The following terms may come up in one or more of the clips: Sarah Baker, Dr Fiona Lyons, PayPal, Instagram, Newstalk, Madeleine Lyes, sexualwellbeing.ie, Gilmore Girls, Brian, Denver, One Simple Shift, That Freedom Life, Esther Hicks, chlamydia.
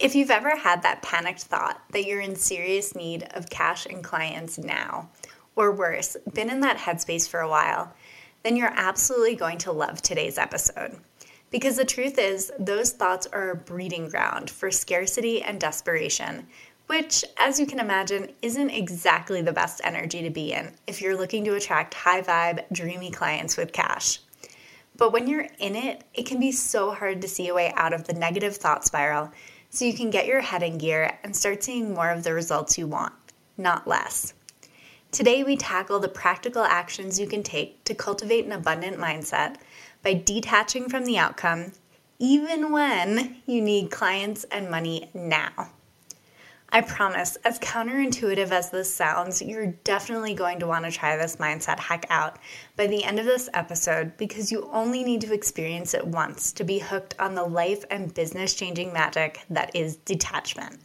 If you've ever had that panicked thought that you're in serious need of cash and clients now, or worse, been in that headspace for a while, then you're absolutely going to love today's episode. Because the truth is, those thoughts are a breeding ground for scarcity and desperation, which, as you can imagine, isn't exactly the best energy to be in if you're looking to attract high-vibe, dreamy clients with cash. But when you're in it, it can be so hard to see a way out of the negative thought spiral so you can get your head in gear and start seeing more of the results you want, not less. Today, we tackle the practical actions you can take to cultivate an abundant mindset by detaching from the outcome, even when you need clients and money now. I promise, as counterintuitive as this sounds, you're definitely going to want to try this mindset hack out by the end of this episode because you only need to experience it once to be hooked on the life and business-changing magic that is detachment.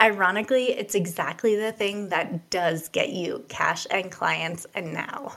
Ironically, it's exactly the thing that does get you cash and clients and now.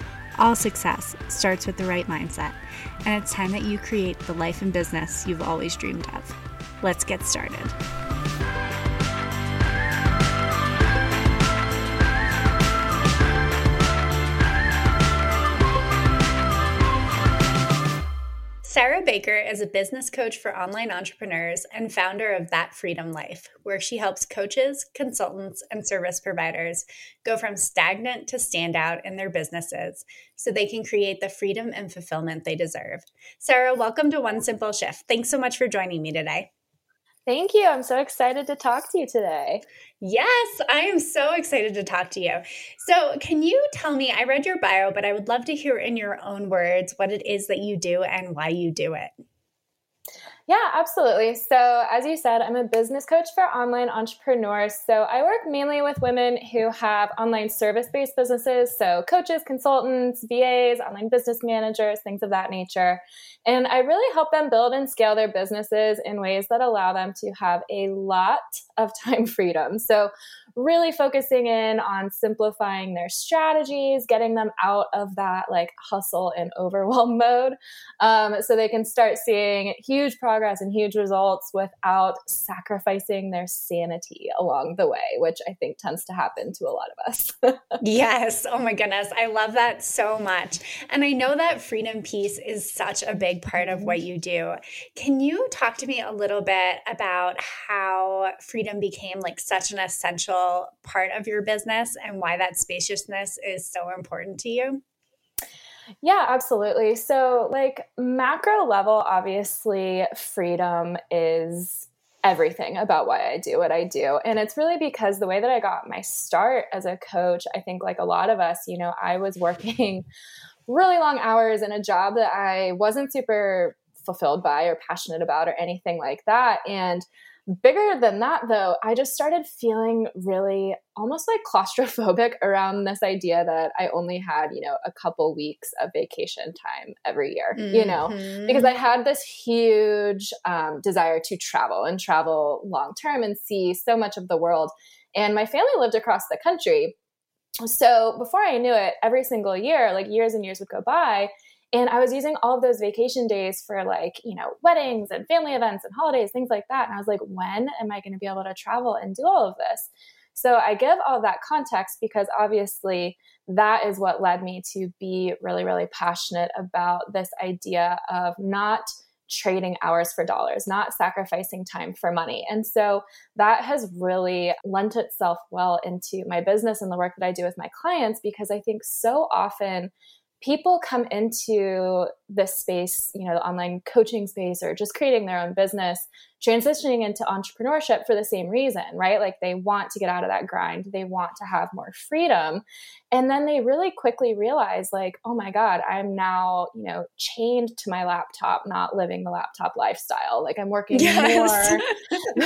All success starts with the right mindset, and it's time that you create the life and business you've always dreamed of. Let's get started. Sarah Baker is a business coach for online entrepreneurs and founder of That Freedom Life, where she helps coaches, consultants, and service providers go from stagnant to standout in their businesses so they can create the freedom and fulfillment they deserve. Sarah, welcome to One Simple Shift. Thanks so much for joining me today. Thank you. I'm so excited to talk to you today. Yes, I am so excited to talk to you. So can you tell me, I read your bio, but I would love to hear in your own words what it is that you do and why you do it. Yeah, absolutely. So as you said, I'm a business coach for online entrepreneurs. So I work mainly with women who have online service-based businesses. So coaches, consultants, VAs, online business managers, things of that nature. And I really help them build and scale their businesses in ways that allow them to have a lot of time freedom. So really focusing in on simplifying their strategies, getting them out of that like hustle and overwhelm mode so they can start seeing huge progress and huge results without sacrificing their sanity along the way, which I think tends to happen to a lot of us. Yes. Oh my goodness. I love that so much. And I know that freedom piece is such a big part of what you do. Can you talk to me a little bit about how freedom became like such an essential part of your business and why that spaciousness is so important to you? Yeah, absolutely. So like macro level, obviously freedom is everything about why I do what I do. And it's really because the way that I got my start as a coach, I think like a lot of us, you know, I was working really long hours in a job that I wasn't super fulfilled by or passionate about or anything like that. And bigger than that, though, I just started feeling really almost like claustrophobic around this idea that I only had, you know, a couple weeks of vacation time every year, you know, because I had this huge desire to travel and travel long term and see so much of the world. And my family lived across the country. So before I knew it, every single year, like years and years would go by. And I was using all of those vacation days for like, you know, weddings and family events and holidays, things like that. And I was like, when am I going to be able to travel and do all of this? So I give all that context because obviously that is what led me to be really, really passionate about this idea of not trading hours for dollars, not sacrificing time for money. And so that has really lent itself well into my business and the work that I do with my clients because I think so often people come into this space, you know, the online coaching space, or just creating their own business, transitioning into entrepreneurship for the same reason, right? Like they want to get out of that grind. They want to have more freedom. And then they really quickly realize like, oh my God, I'm now, you know, chained to my laptop, not living the laptop lifestyle. Like I'm working more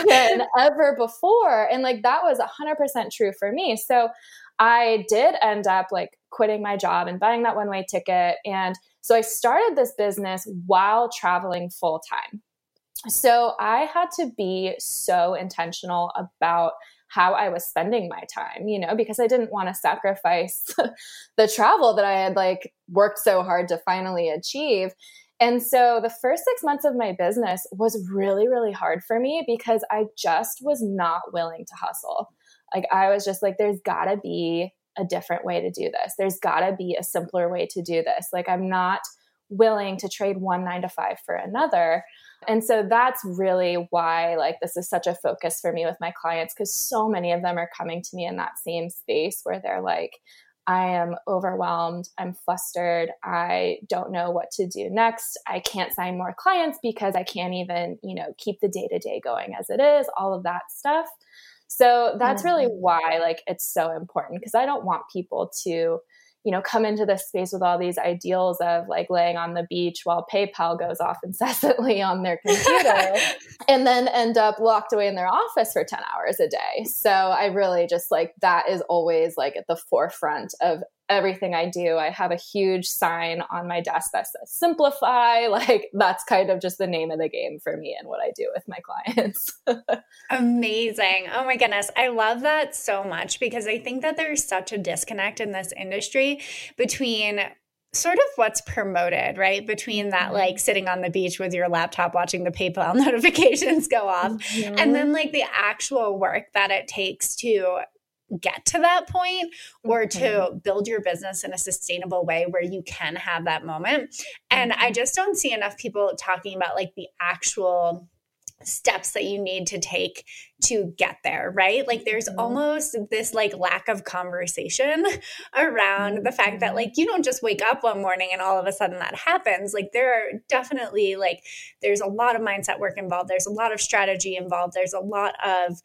than ever before. And like, that was 100% true for me. So I did end up like quitting my job and buying that one-way ticket. And so I started this business while traveling full time. So I had to be so intentional about how I was spending my time, you know, because I didn't want to sacrifice the travel that I had like worked so hard to finally achieve. And so the first 6 months of my business was really, really hard for me because I just was not willing to hustle. Like I was just like, there's gotta be a different way to do this. There's gotta be a simpler way to do this. Like I'm not willing to trade one 9-to-5 for another. And so that's really why like this is such a focus for me with my clients, because so many of them are coming to me in that same space where they're like, I am overwhelmed. I'm flustered. I don't know what to do next. I can't sign more clients because I can't even, you know, keep the day-to-day going as it is, all of that stuff. So that's really why like it's so important, because I don't want people to, you know, come into this space with all these ideals of like laying on the beach while PayPal goes off incessantly on their computer and then end up locked away in their office for 10 hours a day. So I really just like, that is always like at the forefront of everything I do. I have a huge sign on my desk that says simplify. Like that's kind of just the name of the game for me and what I do with my clients. Amazing. Oh my goodness. I love that so much, because I think that there's such a disconnect in this industry between sort of what's promoted, right? Between that, like sitting on the beach with your laptop, watching the PayPal notifications go off, and then like the actual work that it takes to get to that point or to build your business in a sustainable way where you can have that moment. And I just don't see enough people talking about like the actual steps that you need to take to get there, right? Like there's almost this like lack of conversation around the fact that like you don't just wake up one morning and all of a sudden that happens. Like there are definitely like there's a lot of mindset work involved. There's a lot of strategy involved. There's a lot of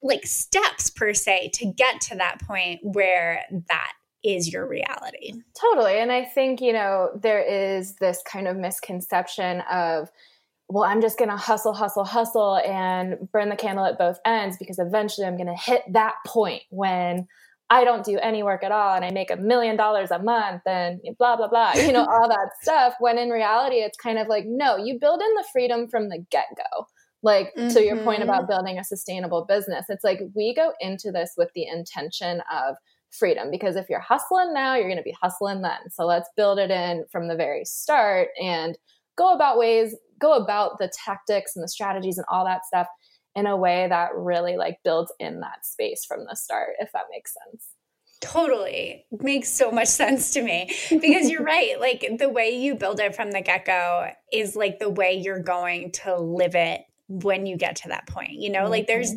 like steps per se to get to that point where that is your reality. Totally. And I think, you know, there is this kind of misconception of, well, I'm just going to hustle and burn the candle at both ends because eventually I'm going to hit that point when I don't do any work at all and I make $1 million a month and blah, blah, blah, you know, all that stuff. When in reality, it's kind of like, no, you build in the freedom from the get-go. Like to your point about building a sustainable business, it's like we go into this with the intention of freedom, because if you're hustling now, you're going to be hustling then. So let's build it in from the very start and go about the tactics and the strategies and all that stuff in a way that really like builds in that space from the start, if that makes sense. Totally makes so much sense to me, because you're right. Like the way you build it from the get-go is like the way you're going to live it when you get to that point, you know, like there's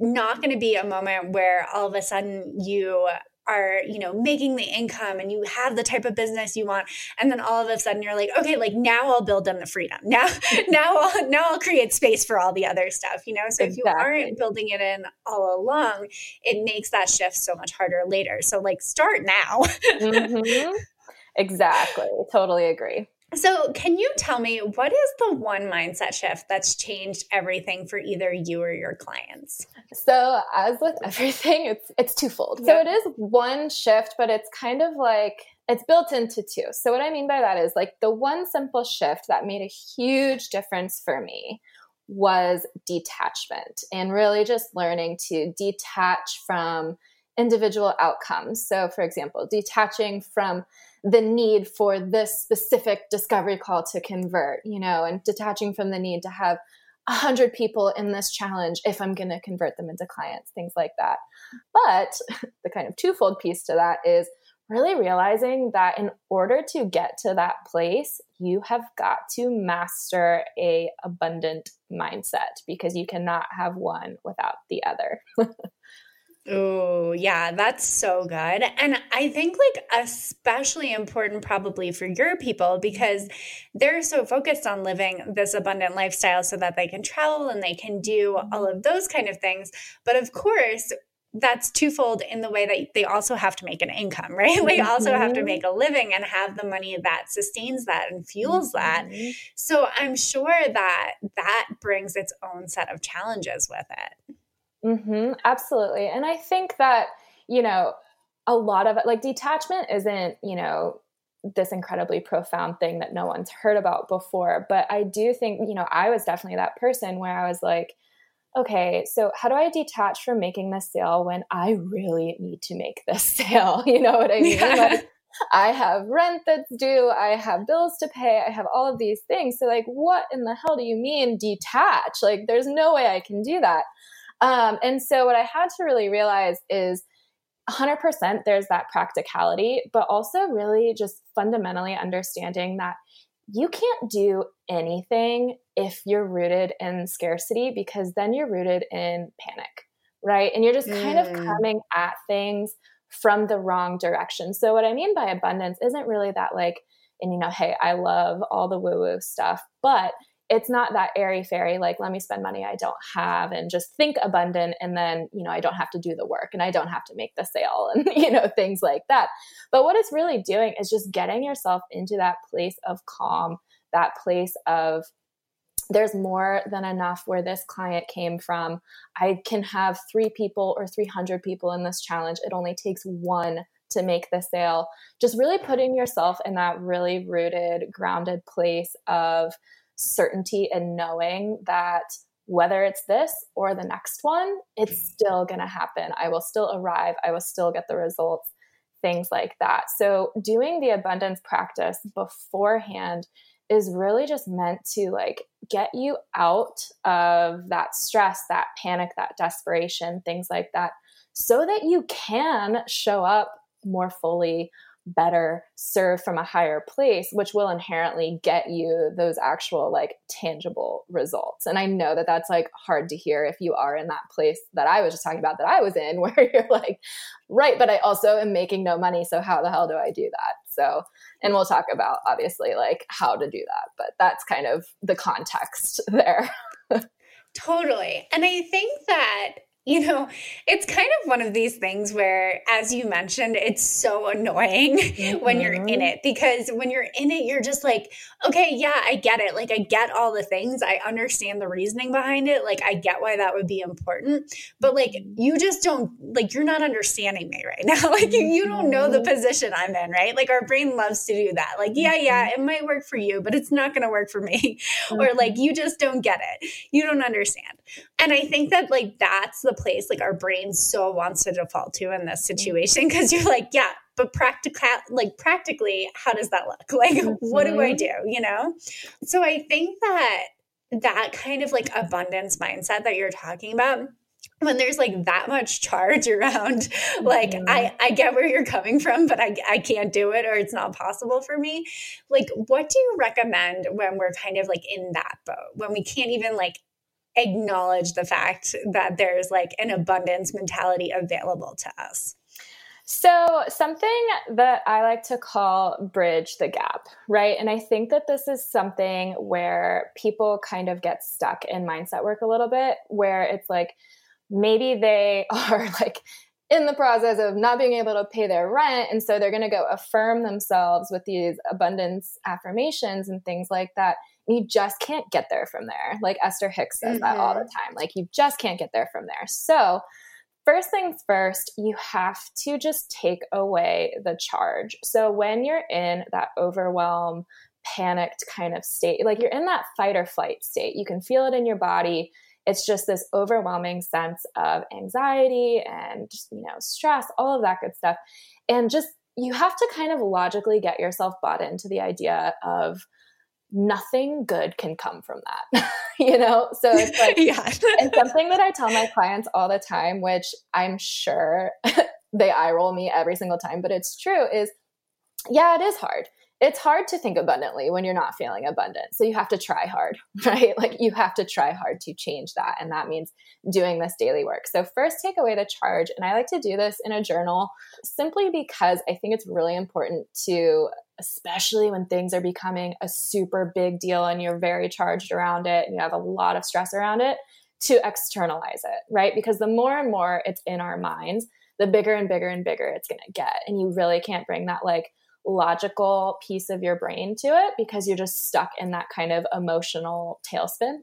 not going to be a moment where all of a sudden you are, you know, making the income and you have the type of business you want. And then all of a sudden you're like, okay, like now I'll build in the freedom. Now I'll create space for all the other stuff, you know? So if you aren't building it in all along, it makes that shift so much harder later. So like start now. Exactly. Totally agree. So can you tell me, what is the one mindset shift that's changed everything for either you or your clients? So as with everything, it's twofold. Yeah. So it is one shift, but it's kind of like it's built into two. So what I mean by that is like the one simple shift that made a huge difference for me was detachment, and really just learning to detach from individual outcomes. So for example, detaching from the need for this specific discovery call to convert, you know, and detaching from the need to have 100 people in this challenge if I'm going to convert them into clients, things like that. But the kind of twofold piece to that is really realizing that in order to get to that place, you have got to master a abundant mindset, because you cannot have one without the other. Oh, yeah, that's so good. And I think like especially important probably for your people because they're so focused on living this abundant lifestyle so that they can travel and they can do all of those kind of things. But of course, that's twofold in the way that they also have to make an income, right? They also have to make a living and have the money that sustains that and fuels that. So I'm sure that that brings its own set of challenges with it. Absolutely. And I think that, you know, a lot of it, like detachment isn't, you know, this incredibly profound thing that no one's heard about before. But I do think, you know, I was definitely that person where I was like, okay, so how do I detach from making this sale when I really need to make this sale? You know what I mean? Yeah. Like, I have rent that's due. I have bills to pay. I have all of these things. So like, what in the hell do you mean detach? Like, there's no way I can do that. And so what I had to really realize is 100% there's that practicality, but also really just fundamentally understanding that you can't do anything if you're rooted in scarcity, because then you're rooted in panic, right? And you're just kind of coming at things from the wrong direction. So what I mean by abundance isn't really that like, and you know, hey, I love all the woo-woo stuff, but it's not that airy-fairy, like, let me spend money I don't have and just think abundant and then, you know, I don't have to do the work and I don't have to make the sale and, you know, things like that. But what it's really doing is just getting yourself into that place of calm, that place of there's more than enough where this client came from. I can have 3 people or 300 people in this challenge. It only takes one to make the sale. Just really putting yourself in that really rooted, grounded place of certainty and knowing that whether it's this or the next one, it's still going to happen. I will still arrive. I will still get the results, things like that. So doing the abundance practice beforehand is really just meant to like get you out of that stress, that panic, that desperation, things like that, so that you can show up more fully, better, serve from a higher place, which will inherently get you those actual like tangible results. And I know that that's like hard to hear if you are in that place that I was just talking about that I was in, where you're like, right, but I also am making no money. So how the hell do I do that? So, and we'll talk about obviously like how to do that, but that's kind of the context there. Totally. And I think that, you know, it's kind of one of these things where, as you mentioned, it's so annoying when you're in it, because when you're in it, you're just like, okay, yeah, I get it. Like, I get all the things. I understand the reasoning behind it. Like, I get why that would be important, but like, you just don't, like, you're not understanding me right now. Like, you don't know the position I'm in, right? Like, our brain loves to do that. Like, yeah, it might work for you, but it's not going to work for me. Or like, you just don't get it. You don't understand. And I think that like, that's the place like our brain so wants to default to in this situation, because you're like, yeah, but practically how does that look like? What do I do, you know? So I think that that kind of like abundance mindset that you're talking about, when there's like that much charge around, like I get where you're coming from, but I can't do it, or it's not possible for me. Like, what do you recommend when we're kind of like in that boat, when we can't even like acknowledge the fact that there's like an abundance mentality available to us? So something that I like to call bridge the gap, right? And I think that this is something where people kind of get stuck in mindset work a little bit, where it's like, maybe they are like in the process of not being able to pay their rent. And so they're going to go affirm themselves with these abundance affirmations and things like that. You just can't get there from there. Like Esther Hicks says that all the time. Like, you just can't get there from there. So first things first, you have to just take away the charge. So when you're in that overwhelm, panicked kind of state, like you're in that fight or flight state, you can feel it in your body. It's just this overwhelming sense of anxiety and, you know, stress, all of that good stuff. And just, you have to kind of logically get yourself bought into the idea of nothing good can come from that, you know? So it's like, it's something that I tell my clients all the time, which I'm sure they eye roll me every single time, but it's true, is, yeah, it is hard. it's hard to think abundantly when you're not feeling abundant. So you have to try hard, right? Like you have to try hard to change that. And that means doing this daily work. So first, take away the charge. And I like to do this in a journal simply because I think it's really important to, especially when things are becoming a super big deal and you're very charged around it and you have a lot of stress around it, to externalize it, right? Because the more and more it's in our minds, the bigger and bigger and bigger it's going to get. And you really can't bring that like logical piece of your brain to it because you're just stuck in that kind of emotional tailspin.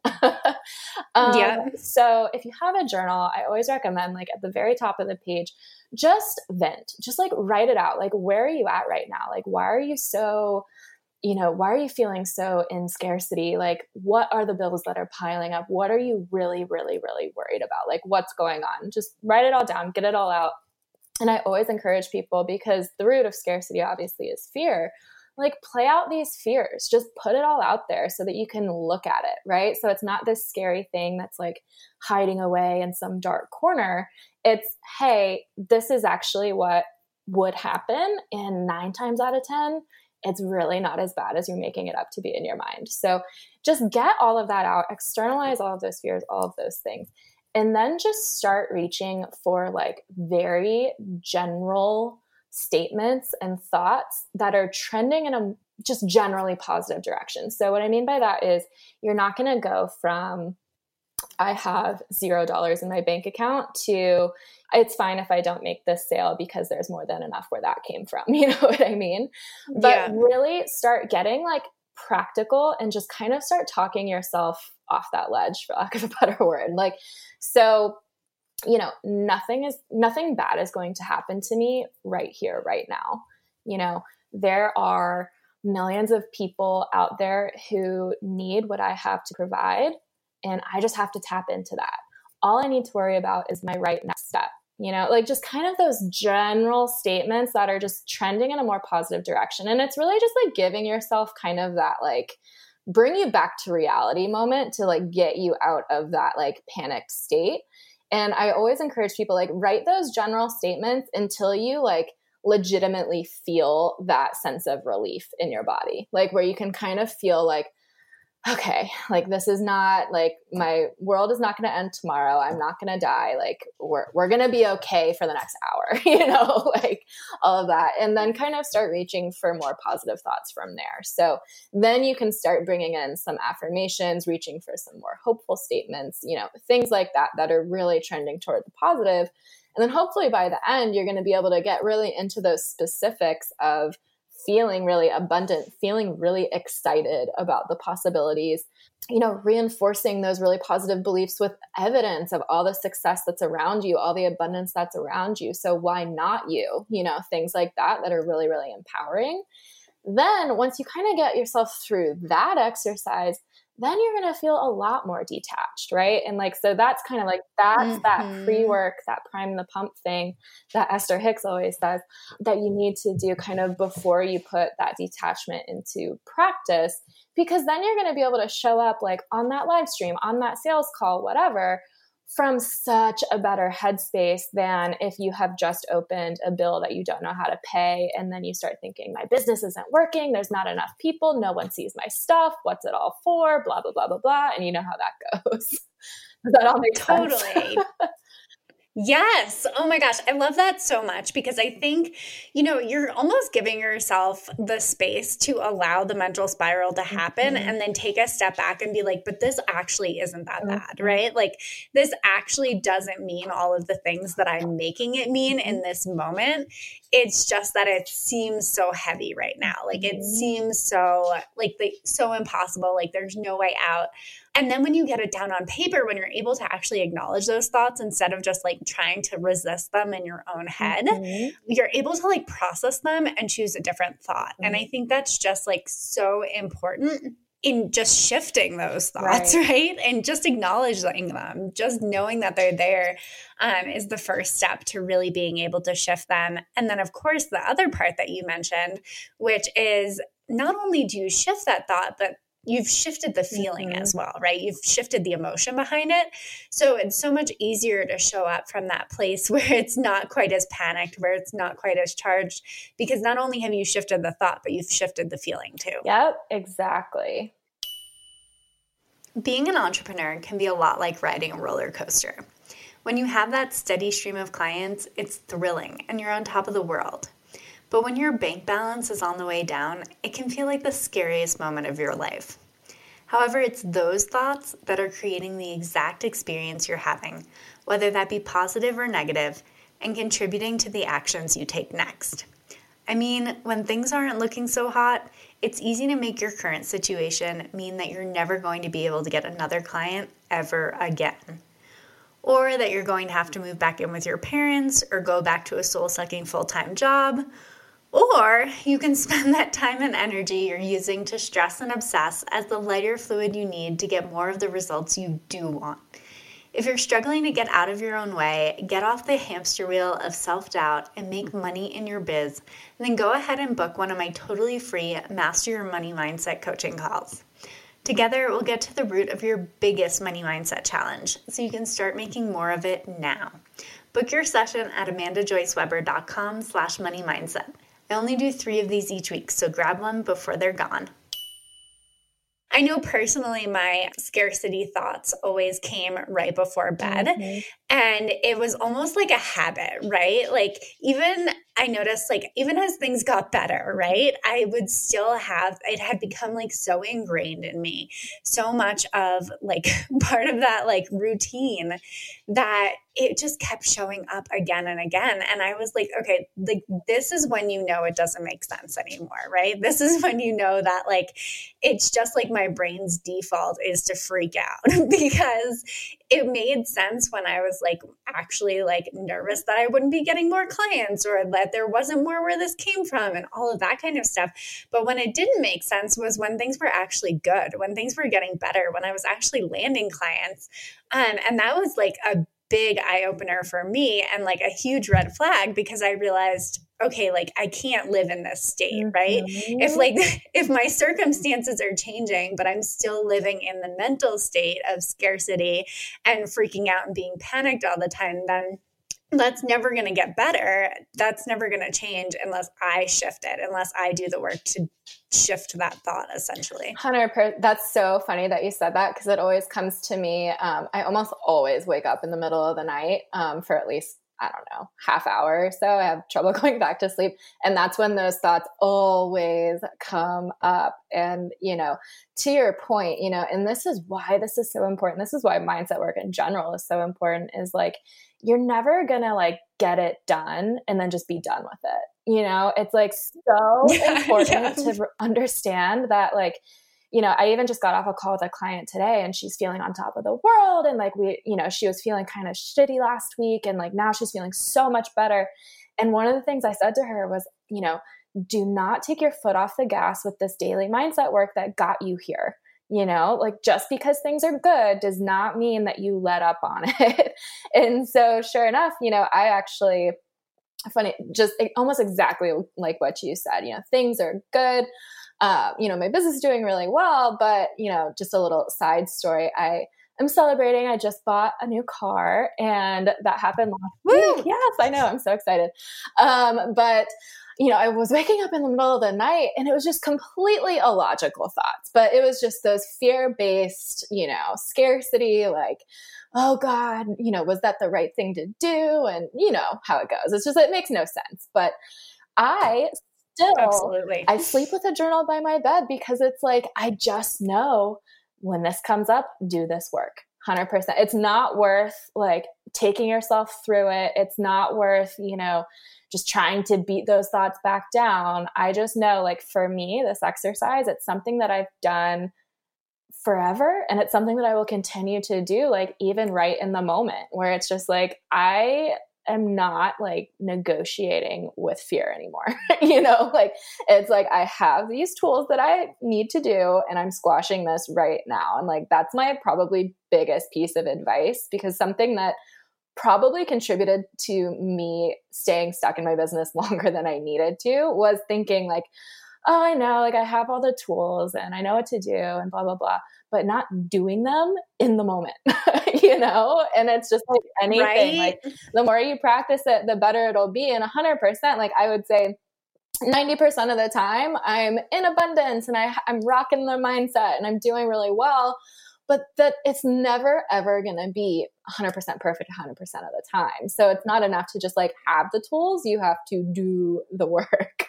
So if you have a journal, I always recommend like at the very top of the page, just vent, just like write it out. Like, where are you at right now? Like, why are you so, you know, why are you feeling so in scarcity? Like, what are the bills that are piling up? What are you really, really, really worried about? Like, what's going on? Just write it all down, get it all out. And I always encourage people, because the root of scarcity obviously is fear, like play out these fears, just put it all out there so that you can look at it, right? So it's not this scary thing that's like hiding away in some dark corner. It's, hey, this is actually what would happen. And 9 times out of 10, it's really not as bad as you're making it up to be in your mind. So just get all of that out, externalize all of those fears, all of those things. And then just start reaching for like very general statements and thoughts that are trending in a just generally positive direction. So what I mean by that is you're not going to go from I have $0 in my bank account to it's fine if I don't make this sale because there's more than enough where that came from. You know what I mean? But really start getting like practical and just kind of start talking yourself off that ledge, for lack of a better word. Like, so, you know, nothing bad is going to happen to me right here, right now. You know, there are millions of people out there who need what I have to provide. And I just have to tap into that. All I need to worry about is my right next step. You know, like just kind of those general statements that are just trending in a more positive direction. And it's really just like giving yourself kind of that like bring you back to reality moment to like get you out of that like panicked state. And I always encourage people like write those general statements until you like legitimately feel that sense of relief in your body, like where you can kind of feel like, okay, like this is not like my world is not going to end tomorrow. I'm not going to die. Like we're going to be okay for the next hour, you know, like all of that. And then kind of start reaching for more positive thoughts from there. So then you can start bringing in some affirmations, reaching for some more hopeful statements, you know, things like that, that are really trending toward the positive. And then hopefully by the end, you're going to be able to get really into those specifics of feeling really abundant, feeling really excited about the possibilities, you know, reinforcing those really positive beliefs with evidence of all the success that's around you, all the abundance that's around you. So why not you, you know, things like that, that are really, really empowering. Then once you kind of get yourself through that exercise, then you're going to feel a lot more detached, right? And like, so that's kind of like, that's that pre-work, that prime the pump thing that Esther Hicks always says that you need to do kind of before you put that detachment into practice, because then you're going to be able to show up like on that live stream, on that sales call, whatever, from such a better headspace than if you have just opened a bill that you don't know how to pay. And then you start thinking, my business isn't working. There's not enough people. No one sees my stuff. What's it all for? Blah, blah, blah, blah, blah. And you know how that goes. Does that all make sense? Totally. Yes. Oh my gosh. I love that so much because I think, you know, you're almost giving yourself the space to allow the mental spiral to happen and then take a step back and be like, but this actually isn't that bad, right? Like this actually doesn't mean all of the things that I'm making it mean in this moment. It's just that it seems so heavy right now. Like it seems so like so impossible. Like there's no way out. And then when you get it down on paper, when you're able to actually acknowledge those thoughts instead of just like trying to resist them in your own head, you're able to like process them and choose a different thought. And I think that's just like so important in just shifting those thoughts, right? And just acknowledging them, just knowing that they're there is the first step to really being able to shift them. And then of course, the other part that you mentioned, which is not only do you shift that thought, but you've shifted the feeling as well, right? You've shifted the emotion behind it. So it's so much easier to show up from that place where it's not quite as panicked, where it's not quite as charged, because not only have you shifted the thought, but you've shifted the feeling too. Yep, exactly. Being an entrepreneur can be a lot like riding a roller coaster. When you have that steady stream of clients, it's thrilling and you're on top of the world. But when your bank balance is on the way down, it can feel like the scariest moment of your life. However, it's those thoughts that are creating the exact experience you're having, whether that be positive or negative, and contributing to the actions you take next. I mean, when things aren't looking so hot, it's easy to make your current situation mean that you're never going to be able to get another client ever again, or that you're going to have to move back in with your parents or go back to a soul-sucking full-time job. Or you can spend that time and energy you're using to stress and obsess as the lighter fluid you need to get more of the results you do want. If you're struggling to get out of your own way, get off the hamster wheel of self-doubt and make money in your biz, and then go ahead and book one of my totally free Master Your Money Mindset coaching calls. Together, we'll get to the root of your biggest money mindset challenge so you can start making more of it now. Book your session at amandajoyceweber.com/money mindset. I only do 3 of these each week, so grab one before they're gone. I know personally my scarcity thoughts always came right before bed, and it was almost like a habit, right? Like even I noticed like even as things got better, right, I would still have, it had become like so ingrained in me, so much of like part of that like routine that it just kept showing up again and again. And I was like, okay, like this is when you know it doesn't make sense anymore, right? This is when you know that like it's just like my brain's default is to freak out because it made sense when I was like actually like nervous that I wouldn't be getting more clients or that there wasn't more where this came from and all of that kind of stuff. But when it didn't make sense was when things were actually good, when things were getting better, when I was actually landing clients. And that was like a big eye-opener for me and like a huge red flag because I realized, okay, like I can't live in this state, right? If my circumstances are changing, but I'm still living in the mental state of scarcity and freaking out and being panicked all the time, then that's never going to get better. That's never going to change unless I shift it, unless I do the work to shift that thought essentially. 100%. That's so funny that you said that because it always comes to me. I almost always wake up in the middle of the night for at least, I don't know, half hour or so. I have trouble going back to sleep. And that's when those thoughts always come up. And, you know, to your point, you know, and this is why this is so important. This is why mindset work in general is so important is like, you're never going to like get it done and then just be done with it. You know, it's like so important to understand that like, you know, I even just got off a call with a client today and she's feeling on top of the world. And like, we, you know, she was feeling kind of shitty last week and like now she's feeling so much better. And one of the things I said to her was, you know, do not take your foot off the gas with this daily mindset work that got you here. You know, like just because things are good does not mean that you let up on it. And so sure enough, you know, I actually, funny, just almost exactly like what you said, you know, things are good. You know, my business is doing really well, but you know, just a little side story. I am celebrating. I just bought a new car and that happened last week. Yes, I know. I'm so excited. But you know, I was waking up in the middle of the night and it was just completely illogical thoughts, but it was just those fear-based, you know, scarcity, like, oh God, you know, was that the right thing to do? And you know how it goes. It's just, it makes no sense. But I still, absolutely, I sleep with a journal by my bed because it's like, I just know when this comes up, do this work. 100%. It's not worth like taking yourself through it. It's not worth, you know, just trying to beat those thoughts back down. I just know like for me, this exercise, it's something that I've done forever. And it's something that I will continue to do, like even right in the moment where it's just like, I am not like negotiating with fear anymore. You know, like it's like I have these tools that I need to do and I'm squashing this right now. And like that's my probably biggest piece of advice because something that probably contributed to me staying stuck in my business longer than I needed to was thinking like, oh, I know, like I have all the tools and I know what to do and blah, blah, blah, but not doing them in the moment, you know? And it's just like anything, right? Like the more you practice it, the better it'll be. And 100%, like I would say 90% of the time I'm in abundance and I'm rocking the mindset and I'm doing really well, but that it's never, ever going to be 100% perfect 100% of the time. So it's not enough to just like have the tools. You have to do the work.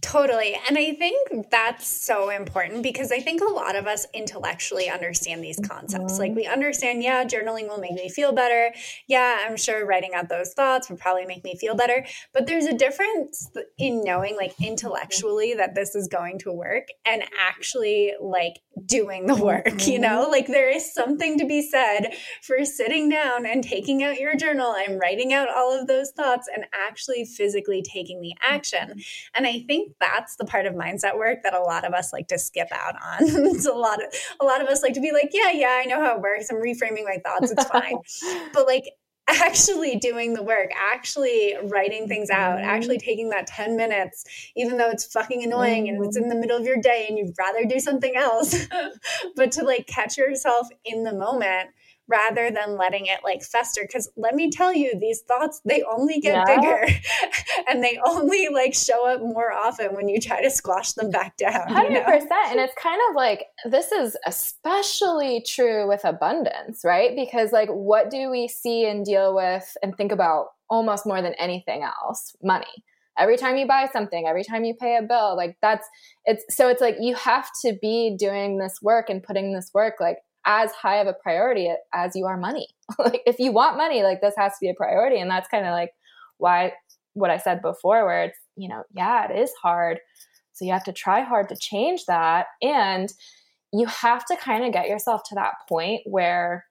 Totally. And I think that's so important because I think a lot of us intellectually understand these concepts. Mm-hmm. Like we understand, yeah, journaling will make me feel better. Yeah, I'm sure writing out those thoughts would probably make me feel better. But there's a difference in knowing like intellectually that this is going to work and actually like doing the work, mm-hmm. you know, like there is something to be said for sitting down and taking out your journal and writing out all of those thoughts and actually physically taking the action. And I think that's the part of mindset work that a lot of us like to skip out on. It's a lot of us like to be like, yeah, I know how it works. I'm reframing my thoughts. It's fine. But like actually doing the work, actually writing things out, actually taking that 10 minutes, even though it's fucking annoying and it's in the middle of your day and you'd rather do something else, but to like catch yourself in the moment rather than letting it like fester. Because let me tell you, these thoughts, they only get bigger and they only like show up more often when you try to squash them back down. 100%. You know? And it's kind of like, this is especially true with abundance, right? Because like, what do we see and deal with and think about almost more than anything else? Money. Every time you buy something, every time you pay a bill, like so it's like, you have to be doing this work and putting this work like as high of a priority as you are money. Like if you want money, like this has to be a priority. And that's kind of like why what I said before, where it's, you know, yeah, it is hard. So you have to try hard to change that. And you have to kind of get yourself to that point where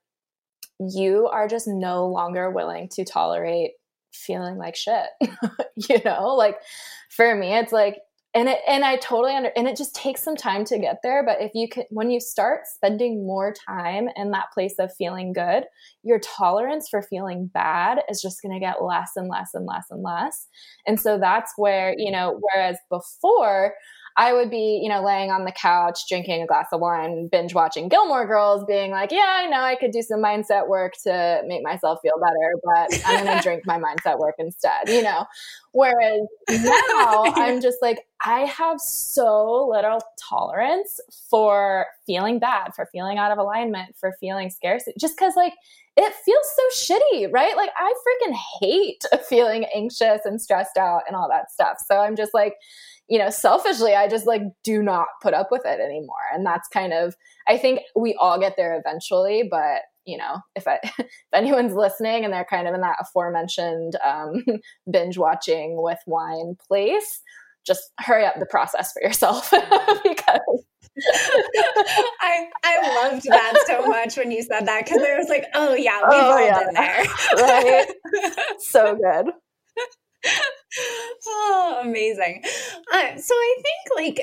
you are just no longer willing to tolerate feeling like shit, you know, like for me, it's like, and it just takes some time to get there. But if you can, when you start spending more time in that place of feeling good, your tolerance for feeling bad is just going to get less and less and less and less. And so that's where, you know, whereas before I would be, you know, laying on the couch, drinking a glass of wine, binge watching Gilmore Girls, being like, yeah, I know I could do some mindset work to make myself feel better, but I'm going to drink my mindset work instead, you know? Whereas now I'm just like, I have so little tolerance for feeling bad, for feeling out of alignment, for feeling scarcity, just because like it feels so shitty, right? Like I freaking hate feeling anxious and stressed out and all that stuff. So I'm just like, you know, selfishly, I just like do not put up with it anymore. And that's kind of, I think we all get there eventually, but you know, if anyone's listening and they're kind of in that aforementioned binge watching with wine place, just hurry up the process for yourself. Because I loved that so much when you said that, because I was like, oh yeah, we've all been there. Right? So good. Oh, amazing. So I think like,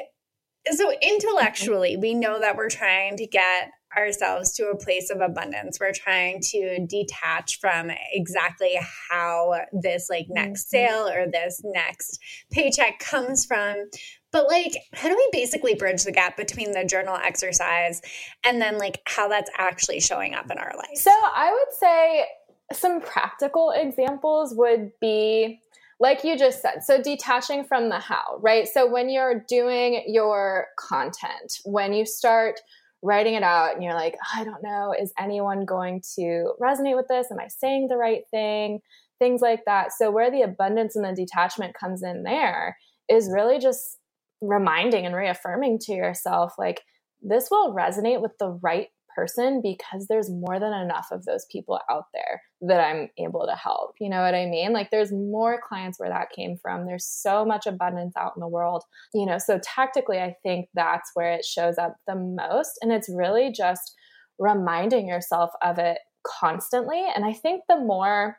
so intellectually, we know that we're trying to get ourselves to a place of abundance. We're trying to detach from exactly how this like next sale or this next paycheck comes from. But like, how do we basically bridge the gap between the journal exercise and then like how that's actually showing up in our life? So I would say some practical examples would be, like you just said, so detaching from the how, right? So when you're doing your content, when you start writing it out and you're like, oh, I don't know, is anyone going to resonate with this? Am I saying the right thing? Things like that. So where the abundance and the detachment comes in there is really just reminding and reaffirming to yourself, like, this will resonate with the right person because there's more than enough of those people out there that I'm able to help. You know what I mean? Like there's more clients where that came from. There's so much abundance out in the world, you know? So tactically, I think that's where it shows up the most. And it's really just reminding yourself of it constantly. And I think the more,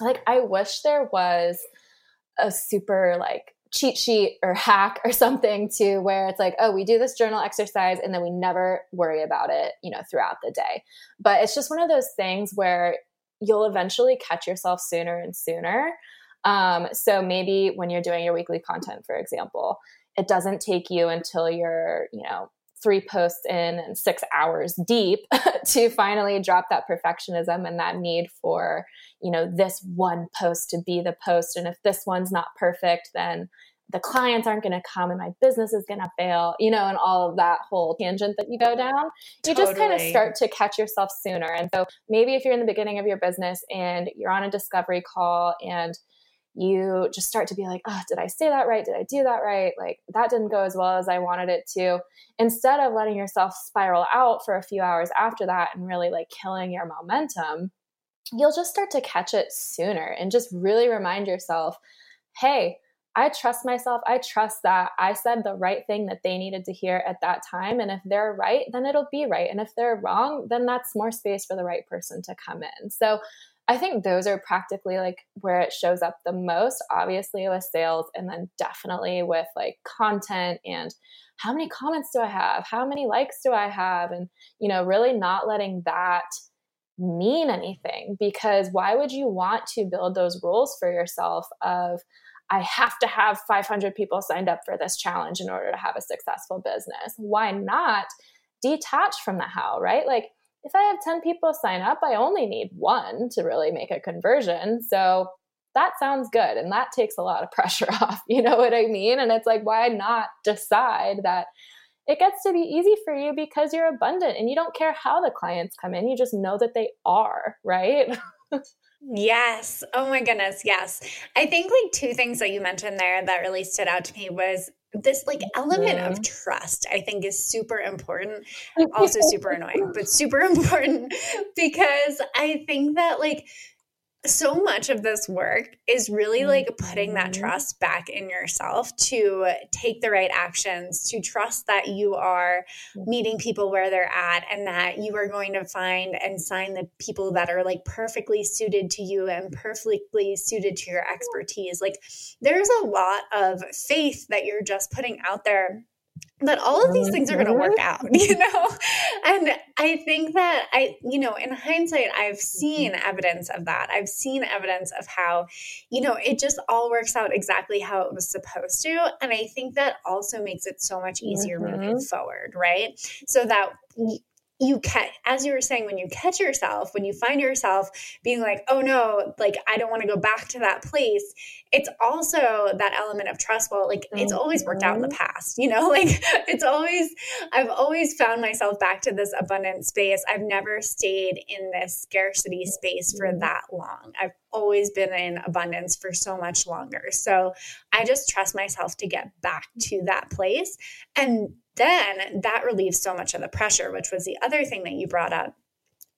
like, I wish there was a super like cheat sheet or hack or something to where it's like, oh, we do this journal exercise and then we never worry about it, you know, throughout the day. But it's just one of those things where you'll eventually catch yourself sooner and sooner. So maybe when you're doing your weekly content, for example, It doesn't take you until you're, 3 posts in and 6 hours deep to finally drop that perfectionism and that need for, this one post to be the post. And if this one's not perfect, then the clients aren't going to come and my business is going to fail, and all of that whole tangent that you go down, you just kind of start to catch yourself sooner. And so maybe if you're in the beginning of your business and you're on a discovery call and you just start to be like, oh, did I say that right? Did I do that right? Like that didn't go as well as I wanted it to. Instead of letting yourself spiral out for a few hours after that and really like killing your momentum, you'll just start to catch it sooner and just really remind yourself, hey, I trust myself. I trust that I said the right thing that they needed to hear at that time. And if they're right, then it'll be right. And if they're wrong, then that's more space for the right person to come in. So I think those are practically like where it shows up the most, obviously with sales, and then definitely with like content and how many comments do I have? How many likes do I have? And, really not letting that mean anything, because why would you want to build those rules for yourself of, I have to have 500 people signed up for this challenge in order to have a successful business. Why not detach from the how, right? Like if I have 10 people sign up, I only need 1 to really make a conversion. So that sounds good. And that takes a lot of pressure off. You know what I mean? And it's like, why not decide that it gets to be easy for you because you're abundant and you don't care how the clients come in. You just know that they are, right? Yes. Oh my goodness. Yes. I think like 2 things that you mentioned there that really stood out to me was this like element of trust, I think is super important, also super annoying, but super important, because I think that like so much of this work is really like putting that trust back in yourself to take the right actions, to trust that you are meeting people where they're at and that you are going to find and sign the people that are like perfectly suited to you and perfectly suited to your expertise. Like there's a lot of faith that you're just putting out there that all of these things are going to work out, And I think that in hindsight, I've seen evidence of that. I've seen evidence of how, it just all works out exactly how it was supposed to. And I think that also makes it so much easier moving forward, right? So that you catch, as you were saying, when you catch yourself, when you find yourself being like, oh no, like I don't want to go back to that place. It's also that element of trust. Well, like it's always worked out in the past, like it's always, I've always found myself back to this abundant space. I've never stayed in this scarcity space for that long. I've always been in abundance for so much longer. So I just trust myself to get back to that place. And then that relieves so much of the pressure, which was the other thing that you brought up,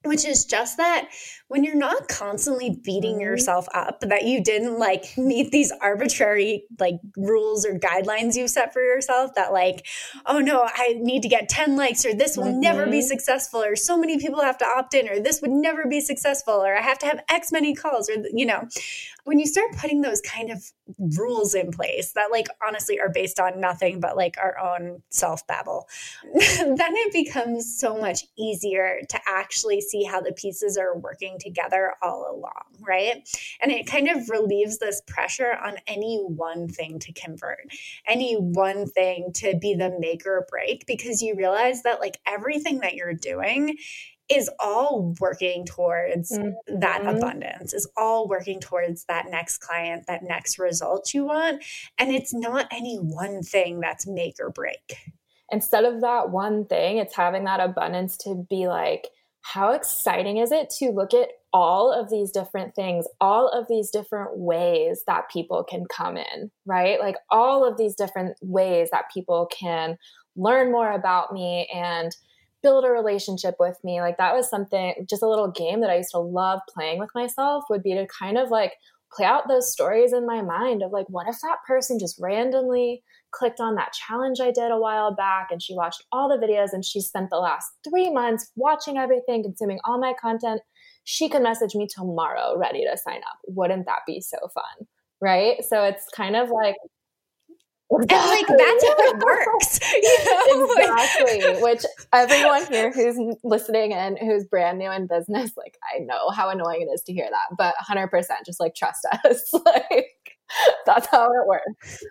which is just that when you're not constantly beating yourself up that you didn't like meet these arbitrary like rules or guidelines you've set for yourself that like, oh no, I need to get 10 likes or this will never be successful or so many people have to opt in or this would never be successful or I have to have X many calls or, when you start putting those kind of rules in place that like honestly are based on nothing but like our own self babble, then it becomes so much easier to actually see how the pieces are working together all along, right? And it kind of relieves this pressure on any one thing to convert, any one thing to be the make or break, because you realize that like everything that you're doing is all working towards that abundance, is all working towards that next client, that next result you want. And it's not any one thing that's make or break. Instead of that one thing, it's having that abundance to be like, how exciting is it to look at all of these different things, all of these different ways that people can come in, right? Like all of these different ways that people can learn more about me and build a relationship with me. Like that was something, just a little game that I used to love playing with myself would be to kind of like play out those stories in my mind of like, what if that person just randomly clicked on that challenge I did a while back and she watched all the videos and she spent the last 3 months watching everything, consuming all my content. She could message me tomorrow ready to sign up. Wouldn't that be so fun? Right? So it's kind of like, exactly. And like that's how it works. Exactly. Which everyone here who's listening and who's brand new in business, like I know how annoying it is to hear that, but 100% just like trust us. Like That's how it works.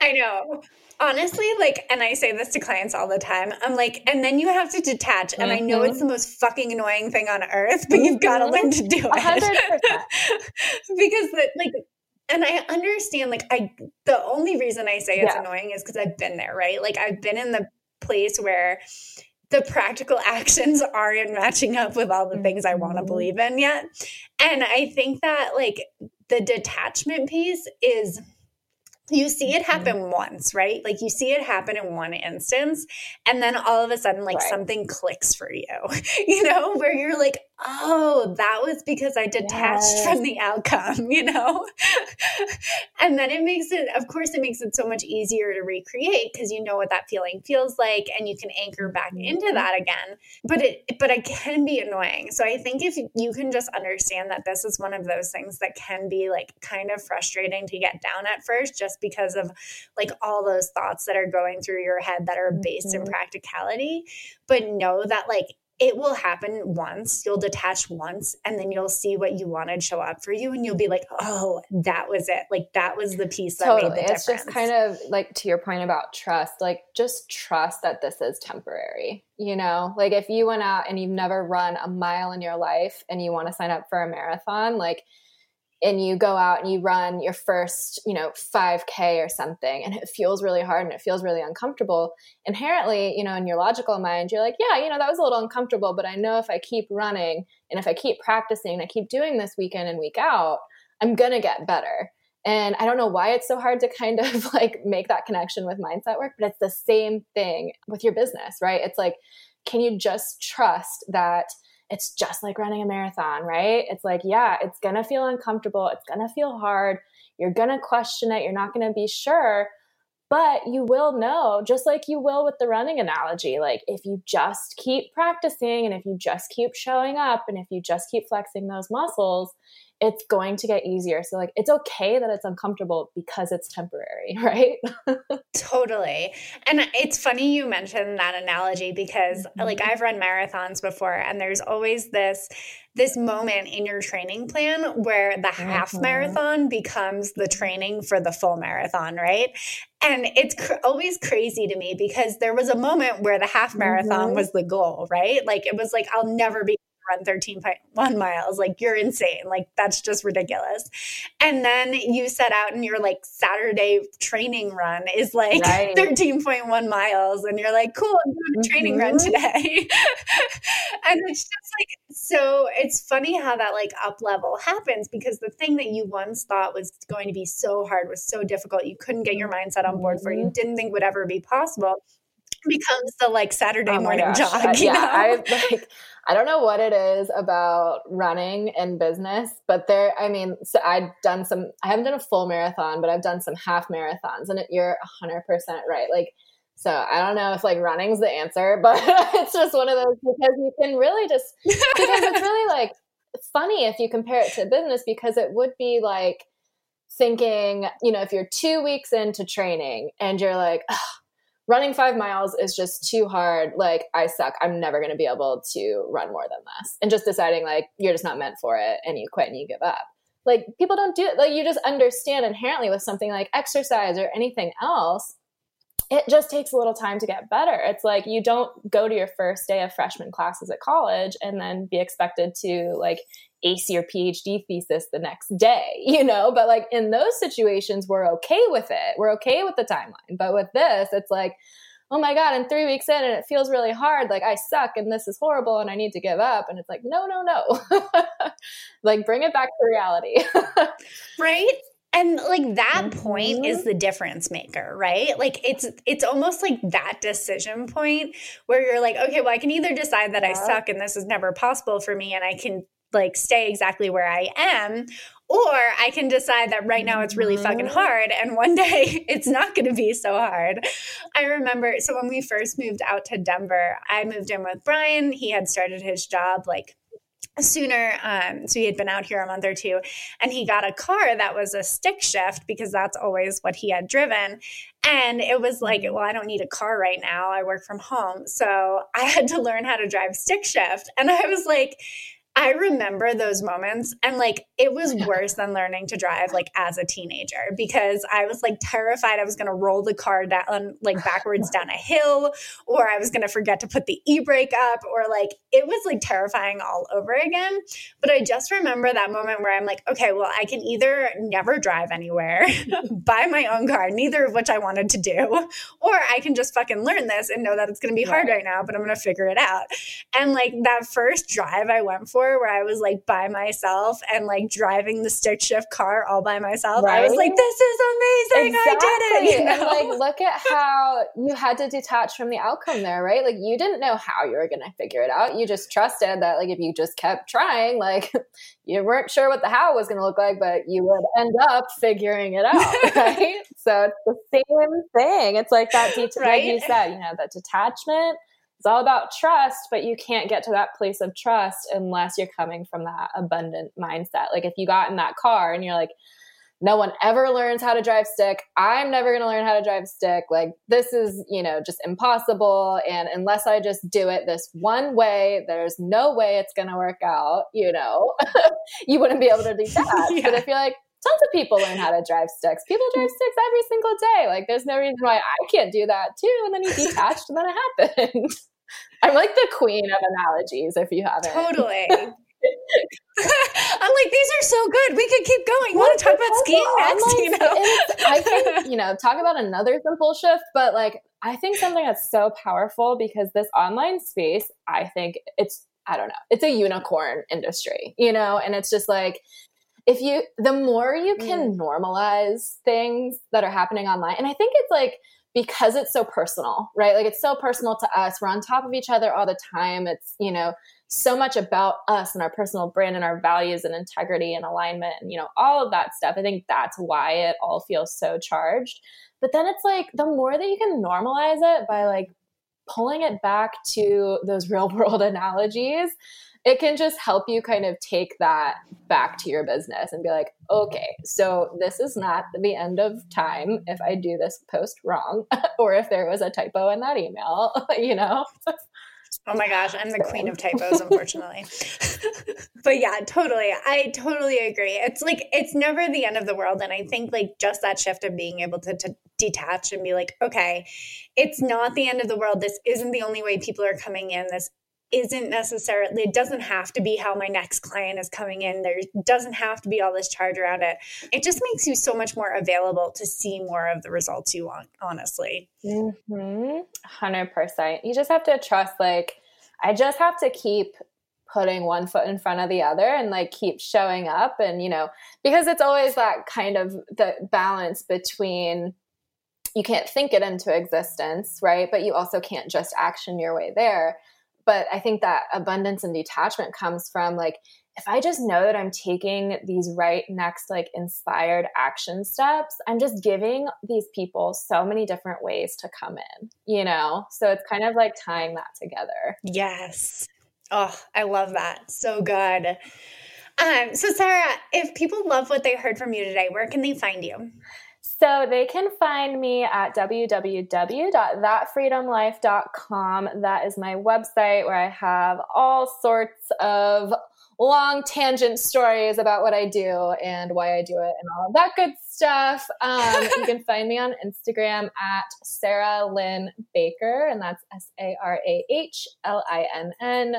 I know. Honestly, like, and I say this to clients all the time, I'm like, and then you have to detach. And I know it's the most fucking annoying thing on earth, but you've got to learn to do it. 100%. Because that, like, and I understand, like, the only reason I say it's annoying is because I've been there, right? Like, I've been in the place where the practical actions aren't matching up with all the things I want to believe in yet. And I think that, like, the detachment piece is, you see it happen once, right? Like, you see it happen in one instance, and then all of a sudden, like, something clicks for you, you know, where you're like, oh, that was because I detached from the outcome, you know? And then it makes it so much easier to recreate, because you know what that feeling feels like, and you can anchor back into that again. But it can be annoying. So I think if you can just understand that this is one of those things that can be, like, kind of frustrating to get down at first, just because of, like, all those thoughts that are going through your head that are based in practicality, but know that, like, it will happen once. You'll detach once, and then you'll see what you wanted show up for you, and you'll be like, oh, that was it. Like, that was the piece that made the difference. It's just kind of like, to your point about trust, like, just trust that this is temporary, you know? Like, if you went out and you've never run a mile in your life and you want to sign up for a marathon, like, and you go out and you run your first, you know, 5K or something, and it feels really hard and it feels really uncomfortable, inherently, you know, in your logical mind, you're like, yeah, you know, that was a little uncomfortable, but I know if I keep running and if I keep practicing and I keep doing this week in and week out, I'm going to get better. And I don't know why it's so hard to kind of, like, make that connection with mindset work, but it's the same thing with your business, right? It's like, can you just trust that it's just like running a marathon, right? It's like, yeah, it's going to feel uncomfortable. It's going to feel hard. You're going to question it. You're not going to be sure, but you will know, just like you will with the running analogy. Like, if you just keep practicing, and if you just keep showing up, and if you just keep flexing those muscles, it's going to get easier. So, like, it's okay that it's uncomfortable because it's temporary, right? Totally. And it's funny you mentioned that analogy, because, like, I've run marathons before, and there's always this moment in your training plan where the half marathon becomes the training for the full marathon, right? And it's always crazy to me, because there was a moment where the half marathon was the goal, right? Like, it was like, I'll never be run 13.1 miles. Like, you're insane. Like, that's just ridiculous. And then you set out, and your, like, Saturday training run is like 13.1 miles. And you're like, cool, I'm doing a training run today. And it's just like, so it's funny how that, like, up level happens, because the thing that you once thought was going to be so hard, was so difficult, you couldn't get your mindset on board for, you didn't think would ever be possible, becomes the, like, Saturday morning jog. I don't know what it is about running and business, but so I haven't done a full marathon, but I've done some half marathons, and you're 100% right. Like, so I don't know if, like, running's the answer, but it's just one of those, because you can really just, because it's really, like, funny if you compare it to business, because it would be like thinking, you know, if you're 2 weeks into training and you're like, ugh, running 5 miles is just too hard. Like, I suck. I'm never going to be able to run more than this. And just deciding, like, you're just not meant for it, and you quit and you give up. Like, people don't do it. Like, you just understand inherently with something like exercise or anything else, it just takes a little time to get better. It's like, you don't go to your first day of freshman classes at college and then be expected to, like, ace your PhD thesis the next day, you know? But, like, in those situations, we're okay with it. We're okay with the timeline. But with this, it's like, oh my God, I'm 3 weeks in and it feels really hard. Like, I suck and this is horrible and I need to give up. And it's like, no. Like, bring it back to reality. Right? And, like, that point is the difference maker, right? Like, it's almost like that decision point where you're like, okay, well, I can either decide that I suck and this is never possible for me, and I can, like, stay exactly where I am, or I can decide that right now it's really fucking hard, and one day it's not going to be so hard. I remember, so when we first moved out to Denver, I moved in with Brian. He had started his job, like, sooner. So he had been out here a month or two, and he got a car that was a stick shift, because that's always what he had driven. And it was like, well, I don't need a car right now. I work from home. So I had to learn how to drive stick shift. And I was like, I remember those moments, and like it was worse than learning to drive like as a teenager, because I was like terrified I was going to roll the car down like backwards down a hill, or I was going to forget to put the e-brake up, or like it was like terrifying all over again. But I just remember that moment where I'm like, okay, well, I can either never drive anywhere, buy my own car, neither of which I wanted to do, or I can just fucking learn this and know that it's going to be hard right now, but I'm going to figure it out. And like that first drive I went for, where I was like by myself and like driving the stick shift car all by myself. Right? I was like, this is amazing. Exactly. I did it. You know? And like, look at how you had to detach from the outcome there, right? Like you didn't know how you were going to figure it out. You just trusted that like, if you just kept trying, like you weren't sure what the how was going to look like, but you would end up figuring it out. Right? So it's the same thing. It's like that, like you said, you know, that detachment. It's all about trust, but you can't get to that place of trust unless you're coming from that abundant mindset. Like if you got in that car and you're like, no one ever learns how to drive stick. I'm never going to learn how to drive stick. Like this is, you know, just impossible. And unless I just do it this one way, there's no way it's going to work out. You know, you wouldn't be able to do that. Yeah. But if you're like, tons of people learn how to drive sticks. People drive sticks every single day. Like there's no reason why I can't do that too. And then you detached and then it happened. I'm like the queen of analogies, if you haven't. Totally. I'm like, these are so good. We could keep going. Want to talk about skiing next? Like, you know, I think, you know, talk about another simple shift, but like, I think something that's so powerful, because this online space, I think it's, I don't know, it's a unicorn industry, you know, and it's just like, if you, the more you can normalize things that are happening online, and I think it's like, because it's so personal, right? Like it's so personal to us. We're on top of each other all the time. It's, you know, so much about us and our personal brand and our values and integrity and alignment and, you know, all of that stuff. I think that's why it all feels so charged. But then it's like, the more that you can normalize it by like pulling it back to those real world analogies, it can just help you kind of take that back to your business and be like, okay, so this is not the end of time if I do this post wrong, or if there was a typo in that email, you know? Oh my gosh, I'm the queen of typos, unfortunately. But yeah, totally. I totally agree. It's like, it's never the end of the world. And I think like just that shift of being able to detach and be like, okay, it's not the end of the world. This isn't the only way people are coming in. This isn't necessarily, it doesn't have to be how my next client is coming in. There doesn't have to be all this charge around it. It just makes you so much more available to see more of the results you want, honestly. 100%. You just have to trust, like, I just have to keep putting one foot in front of the other and like keep showing up. And, you know, because it's always that kind of the balance between, you can't think it into existence, right? But you also can't just action your way there. But I think that abundance and detachment comes from like, if I just know that I'm taking these right next, like inspired action steps, I'm just giving these people so many different ways to come in, you know? So it's kind of like tying that together. Yes. Oh, I love that. So good. So Sarah, if people love what they heard from you today, where can they find you? So they can find me at www.thatfreedomlife.com. That is my website where I have all sorts of long tangent stories about what I do and why I do it and all of that good stuff. You can find me on Instagram at Sarah Lynn Baker, and that's SarahLinnBaker.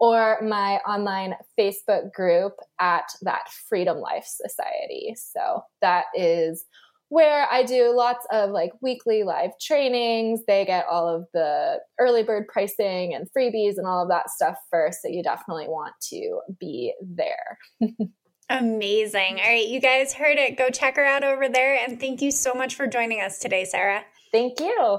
Or my online Facebook group at That Freedom Life Society. So that is where I do lots of like weekly live trainings. They get all of the early bird pricing and freebies and all of that stuff first. So you definitely want to be there. Amazing. All right, you guys heard it. Go check her out over there. And thank you so much for joining us today, Sarah. Thank you.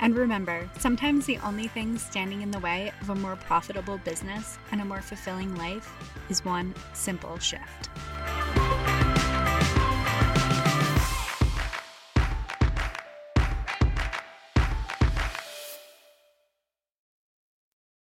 And remember, sometimes the only thing standing in the way of a more profitable business and a more fulfilling life is one simple shift.